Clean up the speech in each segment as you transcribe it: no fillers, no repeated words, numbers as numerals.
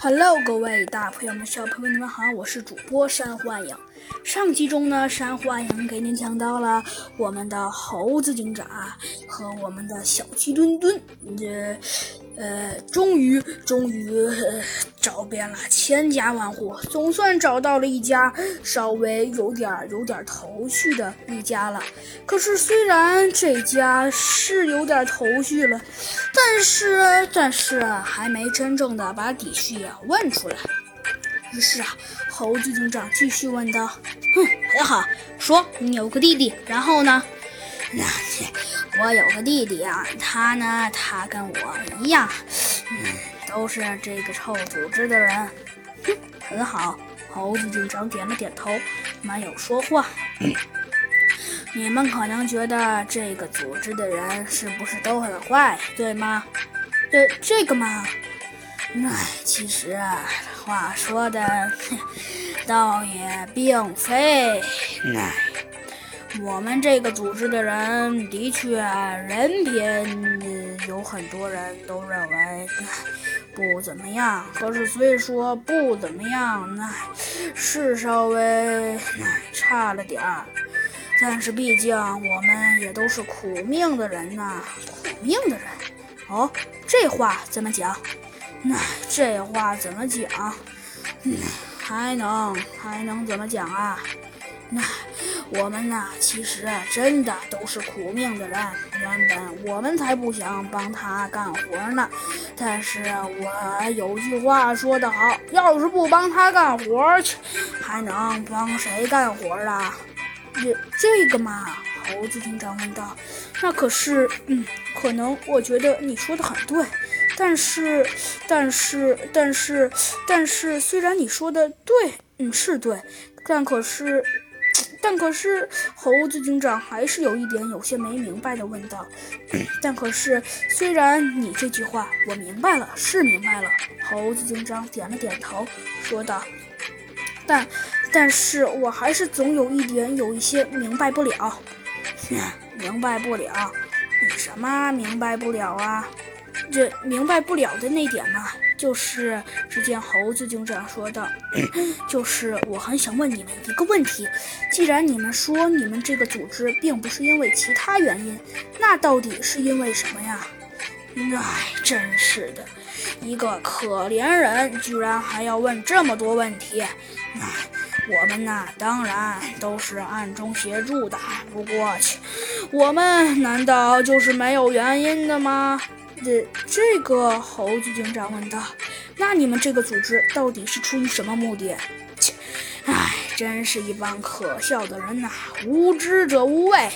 Hello， 各位大朋友们、小朋友们，你们好，我是主播山幻影。上期中呢，山幻影给您讲到了我们的猴子警长和我们的小鸡墩墩，终于找遍了千家万户，总算找到了一家稍微有点头绪的一家了。可是虽然这家是有点头绪了，但是还没真正的把底细问出来。于是啊，猴子警长继续问道：“很好，说你有个弟弟，然后呢？”我有个弟弟啊，他跟我一样，都是这个臭组织的人。很好，猴子警长点了点头，没有说话。你们可能觉得这个组织的人是不是都很坏，对吗？对这个嘛，其实啊，话说的倒也并非。我们这个组织的人的确人品，有很多人都认为不怎么样，可是虽说不怎么样，是稍微差了点儿。但是毕竟我们也都是苦命的人呐，苦命的人。哦，这话怎么讲？这话怎么讲？还能怎么讲啊？我们呢，其实真的都是苦命的人。原本我们才不想帮他干活呢，但是我有句话说得好，要是不帮他干活，还能帮谁干活啊？这个嘛，猴子警长问道。那可是，可能我觉得你说的很对，但是，虽然你说的对，是对，但可是，猴子警长还是有些没明白的问道。但可是，虽然你这句话我明白了，是明白了。猴子警长点了点头，说道：“但是我还是总有一些明白不了。”明白不了？你什么明白不了啊？这明白不了的那点嘛，就是只见猴子警长说道，就是我很想问你们一个问题，既然你们说你们这个组织并不是因为其他原因，那到底是因为什么呀？真是的，一个可怜人居然还要问这么多问题。我们呢，当然都是暗中协助的，不过我们难道就是没有原因的吗？这个猴子警长问道，那你们这个组织到底是出于什么目的？真是一帮可笑的人呐，无知者无畏。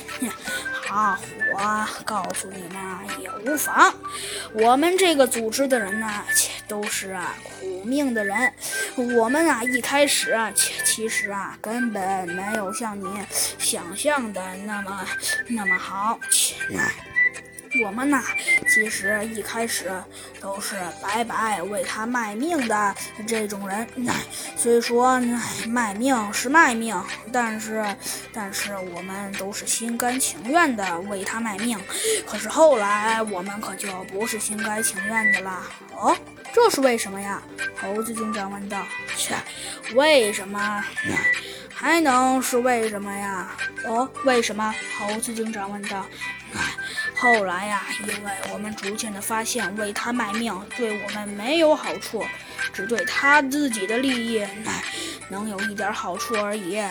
好，我告诉你们也无妨，我们这个组织的人呢，都是苦命的人。我们一开始其实根本没有像你想象的那么好。我们呢，其实一开始都是白白为他卖命的这种人。虽说卖命是卖命，但是我们都是心甘情愿的为他卖命。可是后来我们可就不是心甘情愿的了。哦，这是为什么呀？猴子警长问道。为什么？还能是为什么呀？哦，为什么？猴子警长问道。后来呀，因为我们逐渐的发现为他卖命对我们没有好处，只对他自己的利益能有一点好处而已。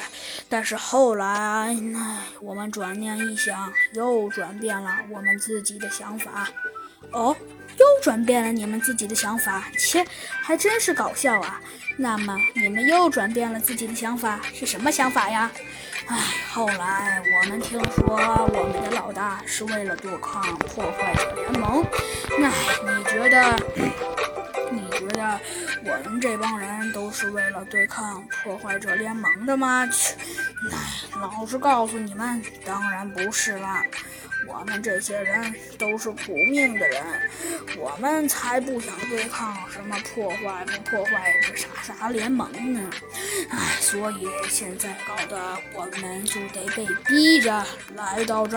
但是后来我们转念一想，又转变了我们自己的想法。哦，又转变了你们自己的想法，切，还真是搞笑啊。那么你们又转变了自己的想法，是什么想法呀？后来我们听说我们的老大是为了对抗破坏者联盟。你觉得我们这帮人都是为了对抗破坏者联盟的吗？老实告诉你们，当然不是啦。我们这些人都是苦命的人，我们才不想对抗什么破坏这啥联盟呢。所以现在搞得我们就得被逼着来到这